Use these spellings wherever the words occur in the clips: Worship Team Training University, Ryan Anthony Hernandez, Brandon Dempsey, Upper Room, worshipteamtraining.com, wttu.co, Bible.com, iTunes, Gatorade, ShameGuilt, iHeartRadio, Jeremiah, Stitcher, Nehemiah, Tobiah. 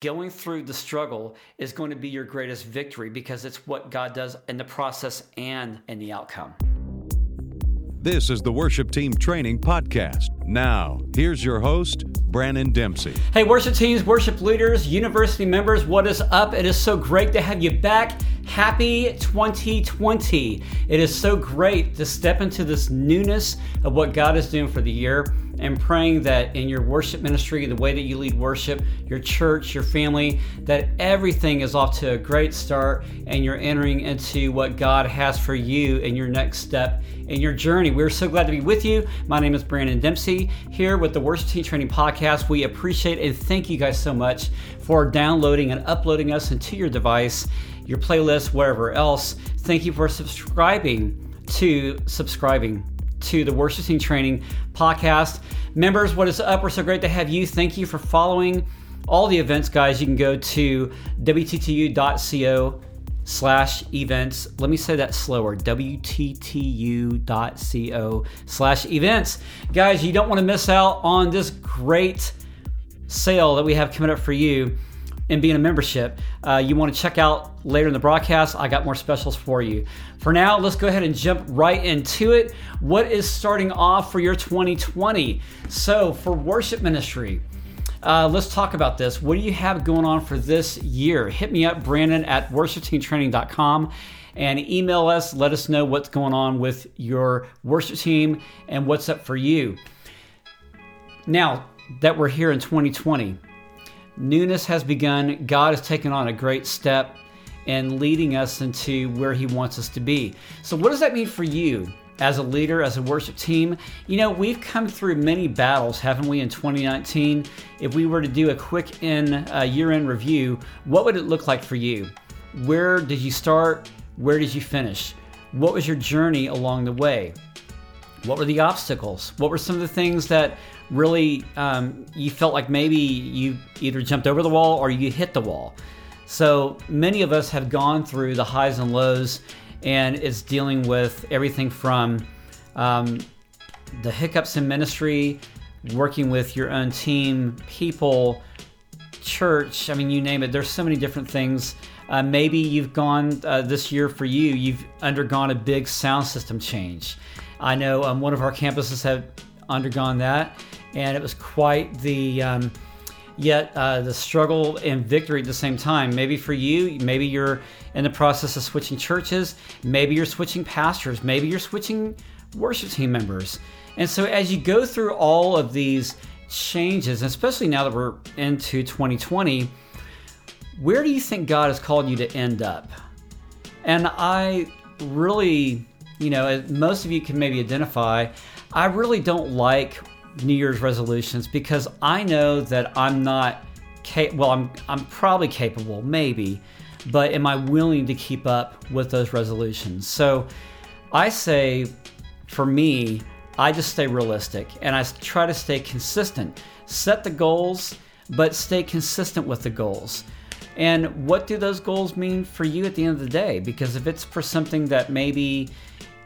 Going through the struggle is going to be your greatest victory because it's what God does in the process and in the outcome. This is the Worship Team Training Podcast. Now, here's your host, Brandon Dempsey. Hey, worship teams, worship leaders, university members, what is up? It is so great to have you back. Happy 2020. It is so great to step into this newness of what God is doing for the year. And praying that in your worship ministry, the way that you lead worship, your church, your family, that everything is off to a great start and you're entering into what God has for you in your next step in your journey. We're so glad to be with you. My name is Brandon Dempsey here with the Worship Team Training Podcast. We appreciate and thank you guys so much for downloading and uploading us into your device, your playlist, wherever else. Thank you for subscribing to the Worship Team Training Podcast. Members, what is up? We're so great to have you. Thank you for following all the events, guys. You can go to wttu.co/events. Let me say that slower, wttu.co/events. Guys, you don't want to miss out on this great sale that we have coming up for you. And being a membership, you want to check out later in the broadcast. I got more specials for you. For now, let's go ahead and jump right into it. What is starting off for your 2020? So for worship ministry, let's talk about this. What do you have going on for this year? Hit me up, Brandon at worshipteamtraining.com, and email us. Let us know what's going on with your worship team and what's up for you. Now that we're here in 2020, newness has begun. God has taken on a great step and leading us into where he wants us to be. So what does that mean for you as a leader, as a worship team? You know, we've come through many battles, haven't we, in 2019? If we were to do a quick year-end review, what would it look like for you? Where did you start? Where did you finish? What was your journey along the way? What were the obstacles? What were some of the things that really you felt like maybe you either jumped over the wall or you hit the wall? So many of us have gone through the highs and lows, and it's dealing with everything from the hiccups in ministry, working with your own team, people, church. I mean, you name it. There's so many different things. Maybe you've gone this year for you. You've undergone a big sound system change. I know one of our campuses have undergone that, and it was quite the the struggle and victory at the same time. Maybe for you, maybe you're in the process of switching churches, maybe you're switching pastors, maybe you're switching worship team members. And so as you go through all of these changes, especially now that we're into 2020, where do you think God has called you to end up? And I really, you know, as most of you can maybe identify, I really don't like New Year's resolutions because I know that I'm not I'm probably capable, maybe, but am I willing to keep up with those resolutions? So I say, for me, I just stay realistic and I try to stay consistent. Set the goals, but stay consistent with the goals. And what do those goals mean for you at the end of the day? Because if it's for something that maybe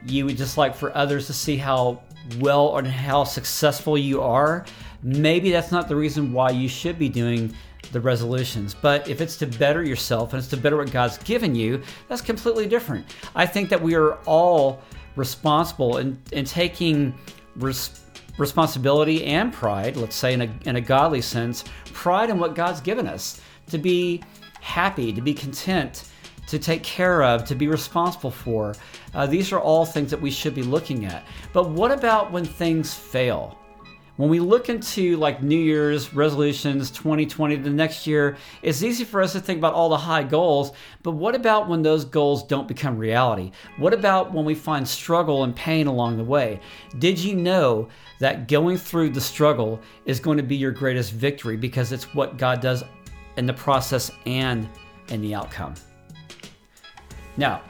you would just like for others to see how well or how successful you are, maybe that's not the reason why you should be doing the resolutions. But if it's to better yourself and it's to better what God's given you, that's completely different. I think that we are all responsible in taking responsibility and pride, let's say in a godly sense, pride in what God's given us, to be happy, to be content, to take care of, to be responsible for. These are all things that we should be looking at. But what about when things fail? When we look into like New Year's resolutions, 2020, the next year, it's easy for us to think about all the high goals, but what about when those goals don't become reality? What about when we find struggle and pain along the way? Did you know that going through the struggle is going to be your greatest victory because it's what God does in the process and in the outcome? Now,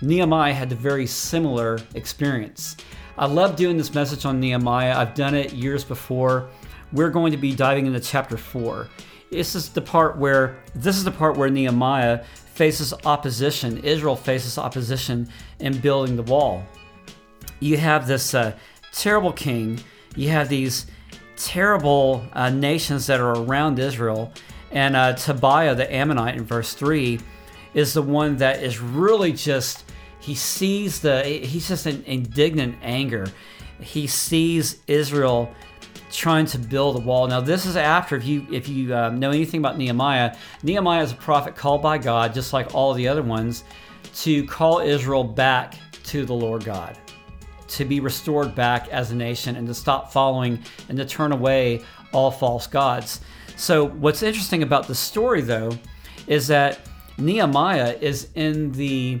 Nehemiah had a very similar experience. I love doing this message on Nehemiah. I've done it years before. We're going to be diving into chapter 4. This is the part where Nehemiah faces opposition. Israel faces opposition in building the wall. You have this terrible king. You have these terrible nations that are around Israel. And Tobiah, the Ammonite in verse 3, is the one that is really just, he's just an indignant anger. He sees Israel trying to build a wall. Now this is after, if you know anything about Nehemiah, Nehemiah is a prophet called by God, just like all the other ones, to call Israel back to the Lord God, to be restored back as a nation and to stop following and to turn away all false gods. So what's interesting about the story, though, is that Nehemiah is in the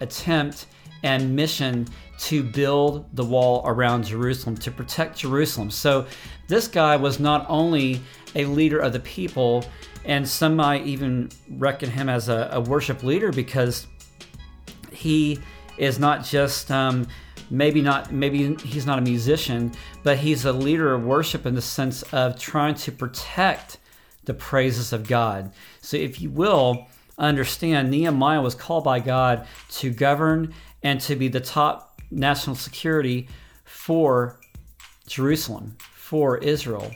attempt and mission to build the wall around Jerusalem, to protect Jerusalem. So this guy was not only a leader of the people, and some might even reckon him as a worship leader, because he is not just maybe he's not a musician, but he's a leader of worship in the sense of trying to protect the praises of God. So if you will understand, Nehemiah was called by God to govern and to be the top national security for Jerusalem, for Israel.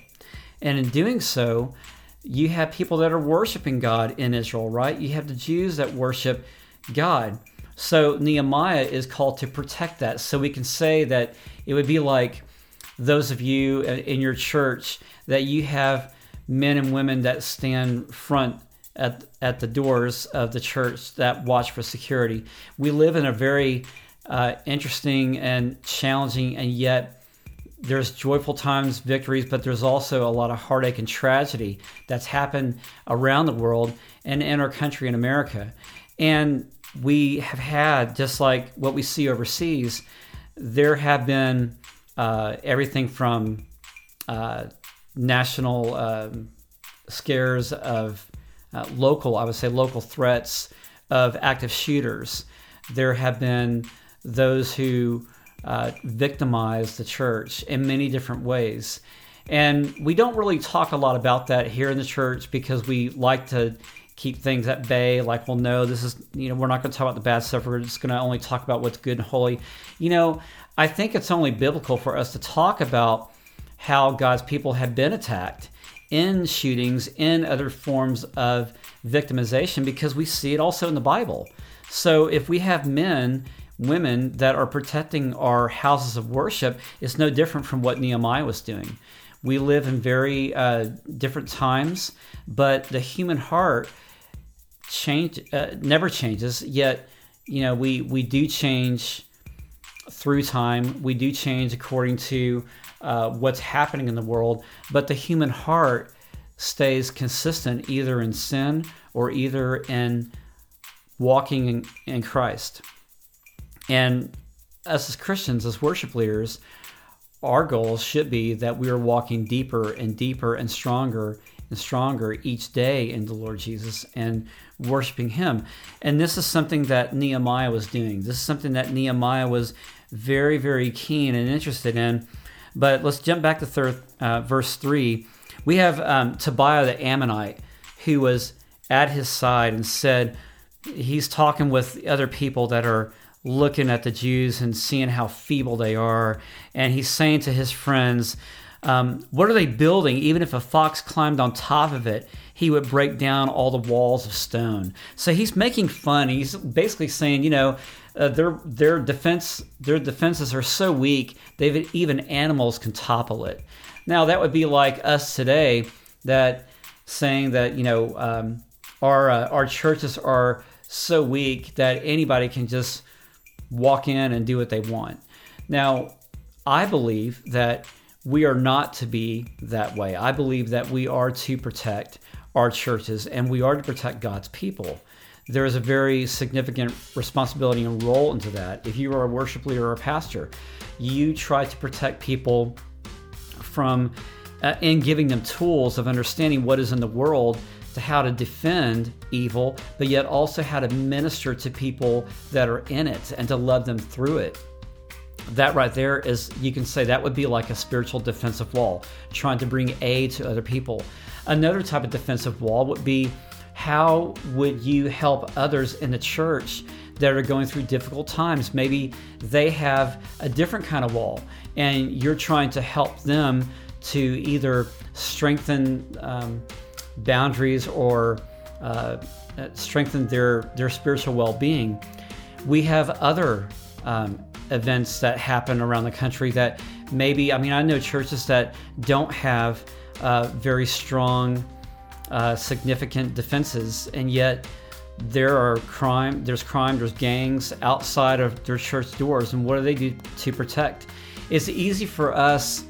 And in doing so, you have people that are worshiping God in Israel, right? You have the Jews that worship God. So Nehemiah is called to protect that. So we can say that it would be like those of you in your church, that you have men and women that stand front at the doors of the church that watch for security. We live in a very interesting and challenging, and yet there's joyful times, victories, but there's also a lot of heartache and tragedy that's happened around the world and in our country in America. And we have had, just like what we see overseas, there have been everything from national scares of local threats of active shooters. There have been those who victimize the church in many different ways. And we don't really talk a lot about that here in the church, because we like to keep things at bay. Like, well, no, this is, we're not going to talk about the bad stuff. We're just going to only talk about what's good and holy. I think it's only biblical for us to talk about how God's people have been attacked in shootings, in other forms of victimization, because we see it also in the Bible. So if we have men, women that are protecting our houses of worship, it's no different from what Nehemiah was doing. We live in very different times, but the human heart never changes. Yet, we do change through time. We do change according to what's happening in the world, but the human heart stays consistent, either in sin or either in walking in Christ. And us as Christians, as worship leaders, our goal should be that we are walking deeper and deeper and stronger each day in the Lord Jesus and worshiping Him. And this is something that Nehemiah was doing. This is something that Nehemiah was very, very keen and interested in. But let's jump back to verse 3. We have Tobiah the Ammonite, who was at his side and said, he's talking with other people that are looking at the Jews and seeing how feeble they are. And he's saying to his friends, what are they building? Even if a fox climbed on top of it, he would break down all the walls of stone. So he's making fun. He's basically saying, their defenses are so weak, even animals can topple it. Now that would be like us today, that saying that our churches are so weak that anybody can just walk in and do what they want. Now I believe that we are not to be that way. I believe that we are to protect our churches and we are to protect God's people. There is a very significant responsibility and role into that. If you are a worship leader or a pastor, you try to protect people from and giving them tools of understanding what is in the world, to how to defend evil, but yet also how to minister to people that are in it and to love them through it. That right there is, you can say that would be like a spiritual defensive wall, trying to bring aid to other people. Another type of defensive wall would be, how would you help others in the church that are going through difficult times? Maybe they have a different kind of wall and you're trying to help them to either strengthen boundaries or strengthen their spiritual well-being. We have other events that happen around the country that maybe, I know churches that don't have very strong, significant defenses, and yet there's crime, there's gangs outside of their church doors, and what do they do to protect? It's easy for us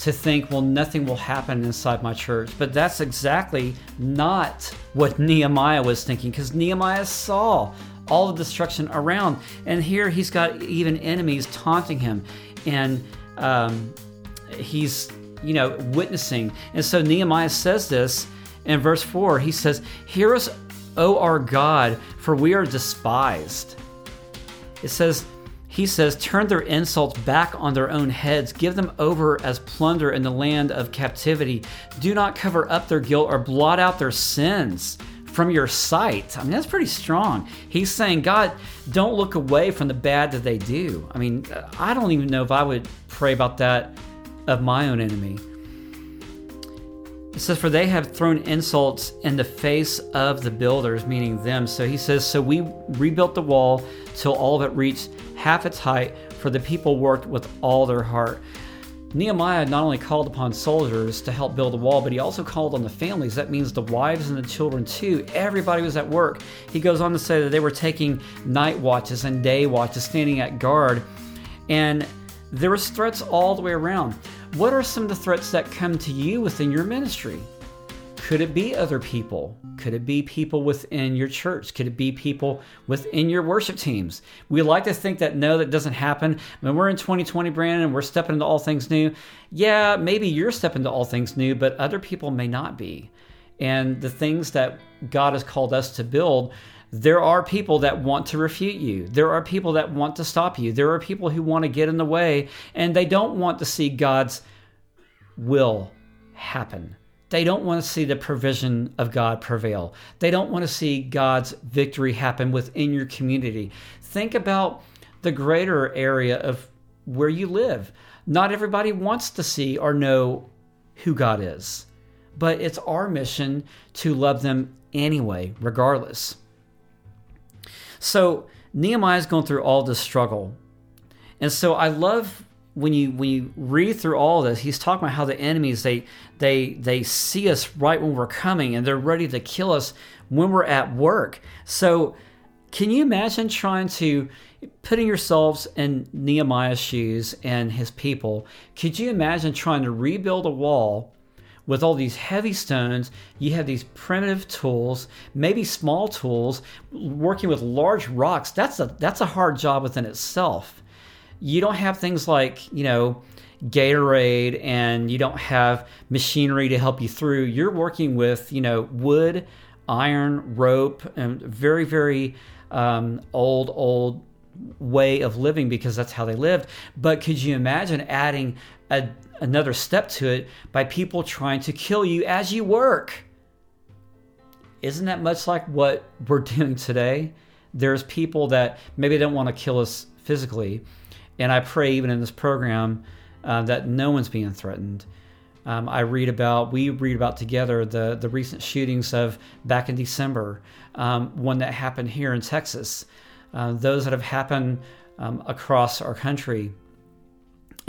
to think, well, nothing will happen inside my church, but that's exactly not what Nehemiah was thinking, because Nehemiah saw all the destruction around, and here he's got even enemies taunting him, and he's witnessing. And so Nehemiah says this in verse 4. He says, "Hear us, O our God, for we are despised." It says, he says, "Turn their insults back on their own heads. Give them over as plunder in the land of captivity. Do not cover up their guilt or blot out their sins from your sight." That's pretty strong. He's saying, God, don't look away from the bad that they do. I don't even know if I would pray about that of my own enemy. It says, "For they have thrown insults in the face of the builders," meaning them. So he says, "So we rebuilt the wall till all of it reached half its height, for the people worked with all their heart." Nehemiah not only called upon soldiers to help build the wall, but he also called on the families. That means the wives and the children too. Everybody was at work. He goes on to say that they were taking night watches and day watches, standing at guard. And there was threats all the way around. What are some of the threats that come to you within your ministry? Could it be other people? Could it be people within your church? Could it be people within your worship teams? We like to think that no, that doesn't happen. We're in 2020, Brandon, and we're stepping into all things new. Yeah, maybe you're stepping into all things new, but other people may not be. And the things that God has called us to build, there are people that want to refute you. There are people that want to stop you. There are people who want to get in the way, and they don't want to see God's will happen. They don't want to see the provision of God prevail. They don't want to see God's victory happen within your community. Think about the greater area of where you live. Not everybody wants to see or know who God is, but it's our mission to love them anyway, regardless. So Nehemiah's going through all this struggle. And so I love when you read through all this, he's talking about how the enemies, they see us right when we're coming, and they're ready to kill us when we're at work. So can you imagine putting yourselves in Nehemiah's shoes and his people? Could you imagine trying to rebuild a wall with all these heavy stones? You have these primitive tools, maybe small tools, working with large rocks. That's a hard job within itself. You don't have things like, Gatorade, and you don't have machinery to help you through. You're working with, wood, iron, rope, and very, very old way of living, because that's how they lived. But could you imagine adding another step to it by people trying to kill you as you work? Isn't that much like what we're doing today? There's people that maybe don't want to kill us physically, and I pray even in this program that no one's being threatened. We read about together the recent shootings of back in December, one that happened here in Texas, those that have happened across our country.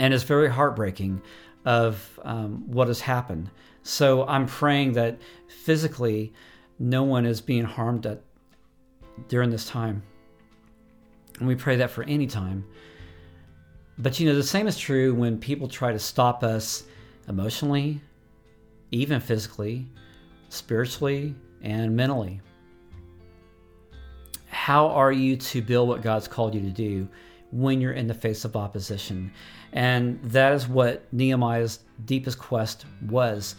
And it's very heartbreaking of what has happened. So I'm praying that physically no one is being harmed during this time. And we pray that for any time. But the same is true when people try to stop us emotionally, even physically, spiritually, and mentally. How are you to build what God's called you to do when you're in the face of opposition? And that is what Nehemiah's deepest quest was.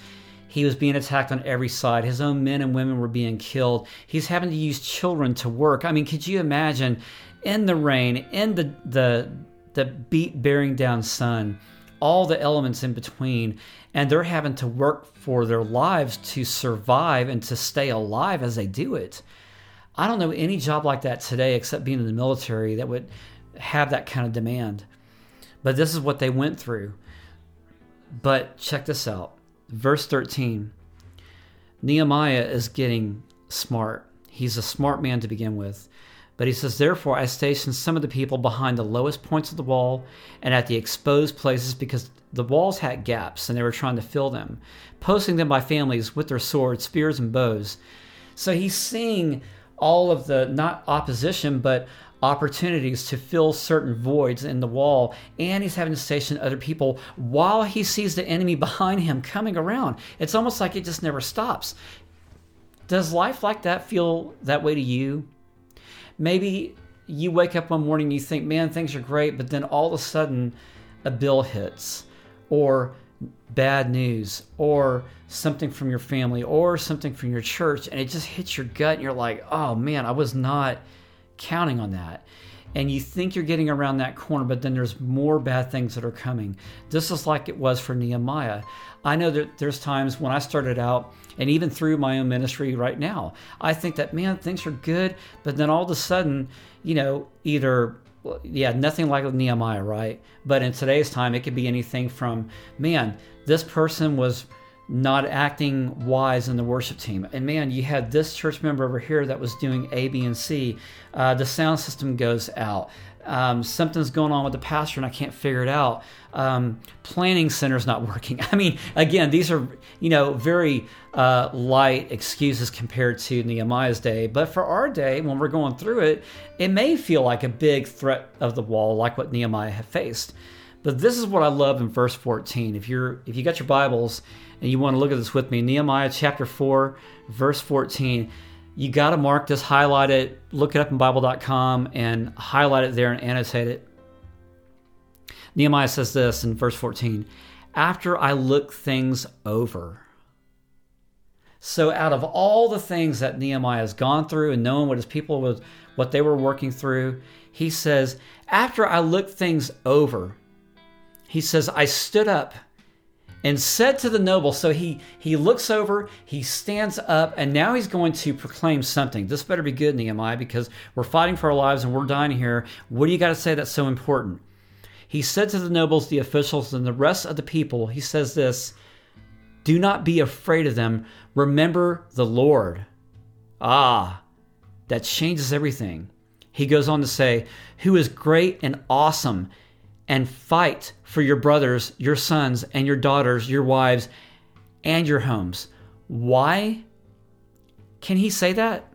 He was being attacked on every side. His own men and women were being killed. He's having to use children to work. Could you imagine, in the rain, in the beat bearing down sun, all the elements in between, and they're having to work for their lives to survive and to stay alive as they do it. I don't know any job like that today, except being in the military, that would have that kind of demand. But this is what they went through. But check this out. Verse 13, Nehemiah is getting smart. He's a smart man to begin with. But he says, therefore, I stationed some of the people behind the lowest points of the wall and at the exposed places because the walls had gaps and they were trying to fill them, posting them by families with their swords, spears, and bows. So he's seeing all of the, not opposition, but opportunities to fill certain voids in the wall, and he's having to station other people while he sees the enemy behind him coming around. It's almost like it just never stops. Does life like that feel that way to you? Maybe you wake up one morning and you think, man, things are great, but then all of a sudden a bill hits, or bad news, or something from your family, or something from your church, and it just hits your gut, and you're like, oh man, I was not counting on that. And you think you're getting around that corner, but then there's more bad things that are coming. This is like it was for Nehemiah. I know that there's times when I started out, and even through my own ministry right now, I think that, man, things are good, but then all of a sudden, you know, either, yeah, nothing like Nehemiah, right? But in today's time, it could be anything from, man, this person was not acting wise in the worship team. And man, you had this church member over here that was doing A, B, and C. The sound system goes out. Something's going on with the pastor and I can't figure it out. Planning center's not working. I mean, again, these are, you know, very light excuses compared to Nehemiah's day. But for our day, when we're going through it, it may feel like a big threat of the wall, like what Nehemiah had faced. But this is what I love in verse 14. If you got your Bibles and you want to look at this with me, Nehemiah chapter 4, verse 14. You got to mark this, highlight it, look it up in Bible.com and highlight it there and annotate it. Nehemiah says this in verse 14, after I look things over. So out of all the things that Nehemiah has gone through and knowing what his people was, what they were working through, he says, after I look things over, he says, I stood up and said to the noble, so he looks over, he stands up, and now he's going to proclaim something. This better be good, Nehemiah, because we're fighting for our lives and we're dying here. What do you got to say that's so important? He said to the nobles, the officials, and the rest of the people, he says this, do not be afraid of them. Remember the Lord. Ah, that changes everything. He goes on to say, who is great and awesome, and fight for your brothers, your sons, and your daughters, your wives, and your homes. Why can he say that?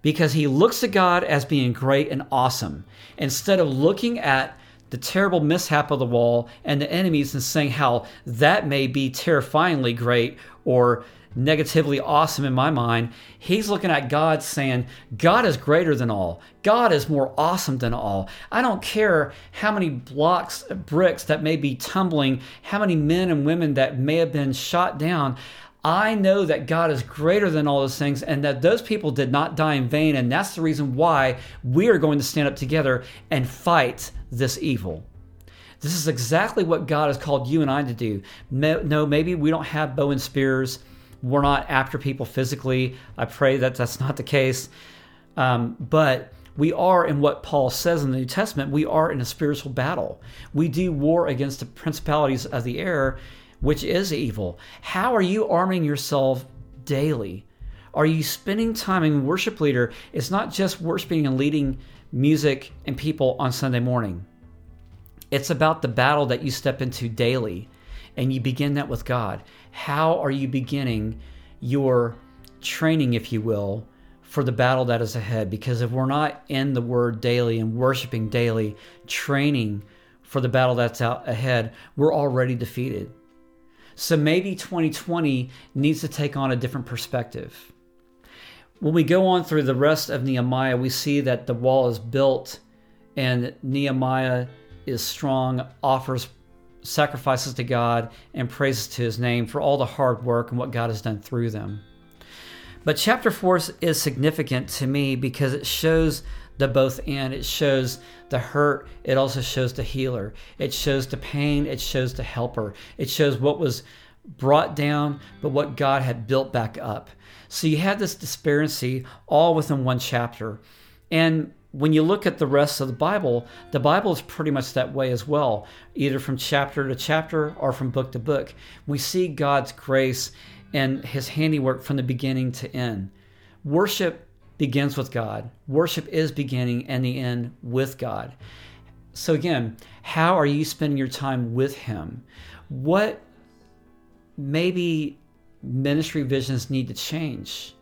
Because he looks to God as being great and awesome. Instead of looking at the terrible mishap of the wall and the enemies and saying how that may be terrifyingly great or negatively awesome in my mind, he's looking at God saying, God is greater than all. God is more awesome than all. I don't care how many blocks, bricks that may be tumbling, how many men and women that may have been shot down. I know that God is greater than all those things and that those people did not die in vain. And that's the reason why we are going to stand up together and fight this evil. This is exactly what God has called you and I to do. No, maybe we don't have bow and spears. We're not after people physically. I pray that that's not the case. But we are in what Paul says in the New Testament. We are in a spiritual battle. We do war against the principalities of the air, which is evil. How are you arming yourself daily? Are you spending time in worship leader? It's not just worshiping and leading music and people on Sunday morning. It's about the battle that you step into daily. And you begin that with God. How are you beginning your training, if you will, for the battle that is ahead? Because if we're not in the Word daily and worshiping daily, training for the battle that's out ahead, we're already defeated. So maybe 2020 needs to take on a different perspective. When we go on through the rest of Nehemiah, we see that the wall is built and Nehemiah is strong, offers sacrifices to God and praises to his name for all the hard work and what God has done through them. But chapter 4 is significant to me because it shows the both and. It shows the hurt. It also shows the healer. It shows the pain. It shows the helper. It shows what was brought down, but what God had built back up. So you have this disparity all within one chapter. And When you look at the rest of the Bible is pretty much that way as well, either from chapter to chapter or from book to book. We see God's grace and his handiwork from the beginning to end. Worship begins with God. Worship is beginning and the end with God. So again, how are you spending your time with him? What maybe ministry visions need to change?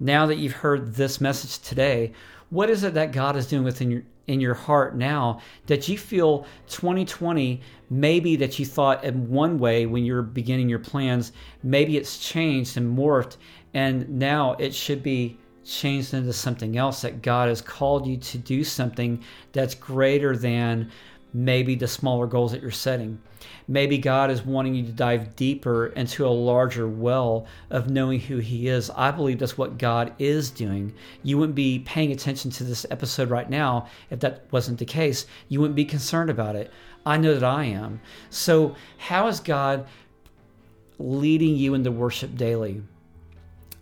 Now that you've heard this message today, what is it that God is doing within your heart now that you feel 2020, maybe that you thought in one way when you're beginning your plans, maybe it's changed and morphed, and now it should be changed into something else, that God has called you to do something that's greater than maybe the smaller goals that you're setting. Maybe God is wanting you to dive deeper into a larger well of knowing who he is. I believe that's what God is doing. You wouldn't be paying attention to this episode right now if that wasn't the case. You wouldn't be concerned about it. I know that I am. So how is God leading you into worship daily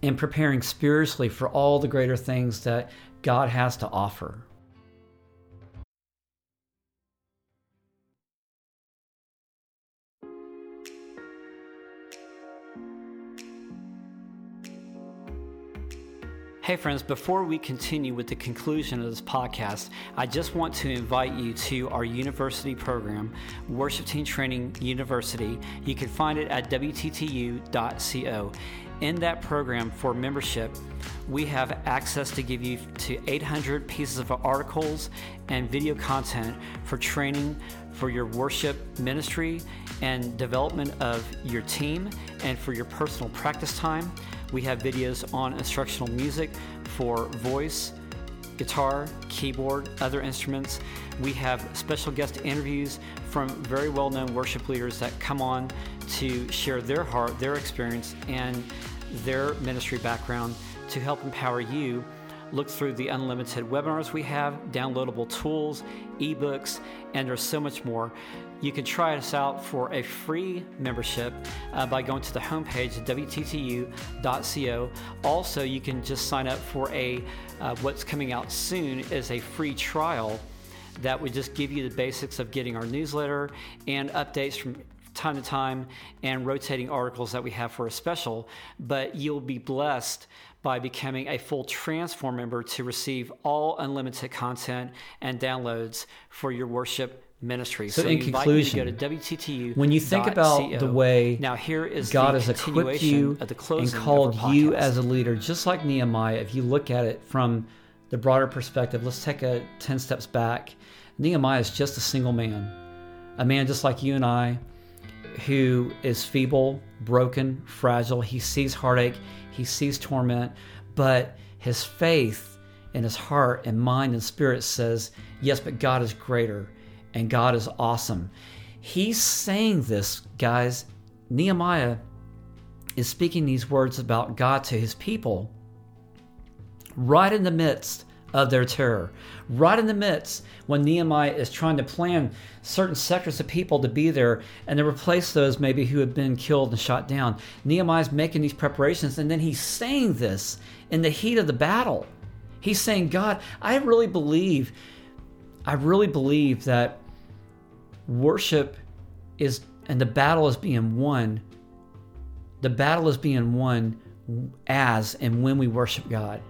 and preparing spiritually for all the greater things that God has to offer? Hey friends, before we continue with the conclusion of this podcast, I just want to invite you to our university program, Worship Team Training University. You can find it at wttu.co. In that program for membership, we have access to give you to 800 pieces of articles and video content for training for your worship ministry and development of your team and for your personal practice time. We have videos on instructional music for voice, guitar, keyboard, other instruments. We have special guest interviews from very well-known worship leaders that come on to share their heart, their experience, and their ministry background to help empower you. Look through the unlimited webinars we have, downloadable tools, ebooks, and there's so much more. You can try us out for a free membership by going to the homepage, wttu.co. Also, you can just sign up for what's coming out soon is a free trial that would just give you the basics of getting our newsletter and updates from time to time and rotating articles that we have for a special, but you'll be blessed by becoming a full Transform member to receive all unlimited content and downloads for your worship ministry. So in conclusion, you go to wttu.co. When you think about the way now, here is God has equipped you and called you as a leader, just like Nehemiah, if you look at it from the broader perspective, let's take 10 steps back. Nehemiah is just a single man, a man just like you and I, who is feeble, broken, fragile. He sees heartache, he sees torment, but his faith in his heart and mind and spirit says, yes, but God is greater and God is awesome. He's saying this, guys. Nehemiah is speaking these words about God to his people right in the midst of their terror, right in the midst when Nehemiah is trying to plan certain sectors of people to be there and to replace those maybe who have been killed and shot down. Nehemiah's making these preparations, and then he's saying this in the heat of the battle. He's saying, God, I really believe that worship is, and the battle is being won as and when we worship God.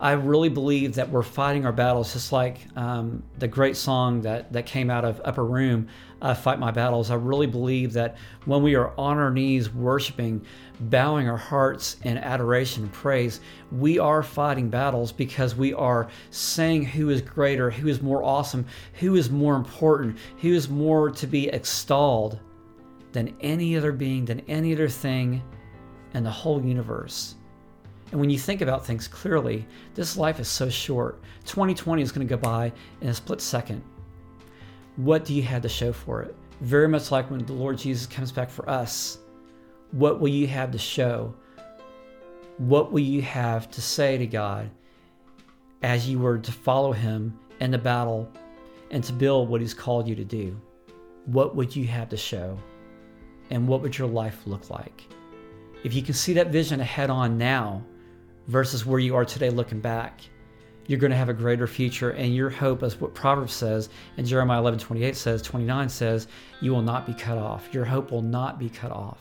I really believe that we're fighting our battles just like the great song that came out of Upper Room, Fight My Battles. I really believe that when we are on our knees worshiping, bowing our hearts in adoration and praise, we are fighting battles because we are saying who is greater, who is more awesome, who is more important, who is more to be extolled than any other being, than any other thing in the whole universe. And when you think about things clearly, this life is so short. 2020 is going to go by in a split second. What do you have to show for it? Very much like when the Lord Jesus comes back for us, what will you have to show? What will you have to say to God as you were to follow him in the battle and to build what he's called you to do? What would you have to show? And what would your life look like? If you can see that vision ahead on now, versus where you are today looking back, you're going to have a greater future, and your hope is what Proverbs says, and Jeremiah 11:28 says, 29 says, you will not be cut off. Your hope will not be cut off.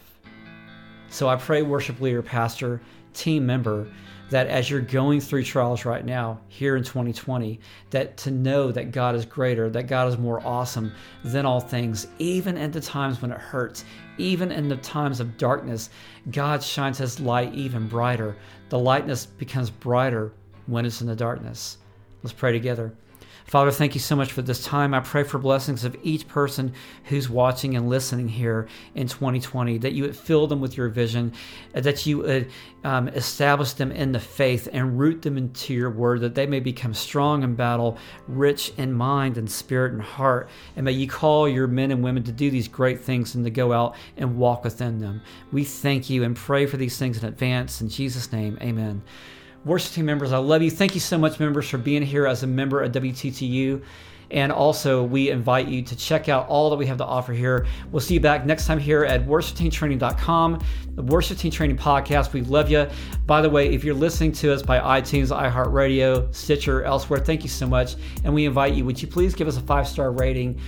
So I pray, worship leader, pastor, team member, that as you're going through trials right now, here in 2020, that to know that God is greater, that God is more awesome than all things, even at the times when it hurts, even in the times of darkness, God shines His light even brighter. The lightness becomes brighter when it's in the darkness. Let's pray together. Father, thank you so much for this time. I pray for blessings of each person who's watching and listening here in 2020, that you would fill them with your vision, that you would establish them in the faith and root them into your word, that they may become strong in battle, rich in mind and spirit and heart. And may you call your men and women to do these great things and to go out and walk within them. We thank you and pray for these things in advance. In Jesus' name, amen. Worship team members, I love you. Thank you so much, members, for being here as a member of WTTU. And also, we invite you to check out all that we have to offer here. We'll see you back next time here at worshipteamtraining.com, the Worship Team Training Podcast. We love you. By the way, if you're listening to us by iTunes, iHeartRadio, Stitcher, elsewhere, thank you so much. And we invite you, would you please give us a 5-star rating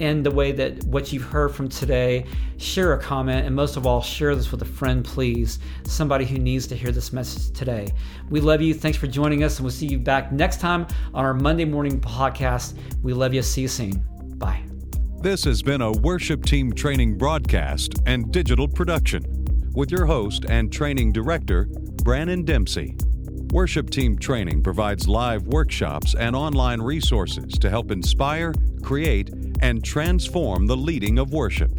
in the way that what you've heard from today, share a comment, and most of all, share this with a friend, please, somebody who needs to hear this message today. We love you. Thanks for joining us, and we'll see you back next time on our Monday morning podcast. We love you. See you soon. Bye. This has been a Worship Team Training broadcast and digital production with your host and training director, Brandon Dempsey. Worship Team Training provides live workshops and online resources to help inspire, create, and transform the leading of worship.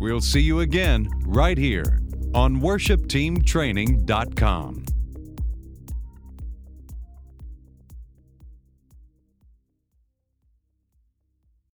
We'll see you again right here on worshipteamtraining.com.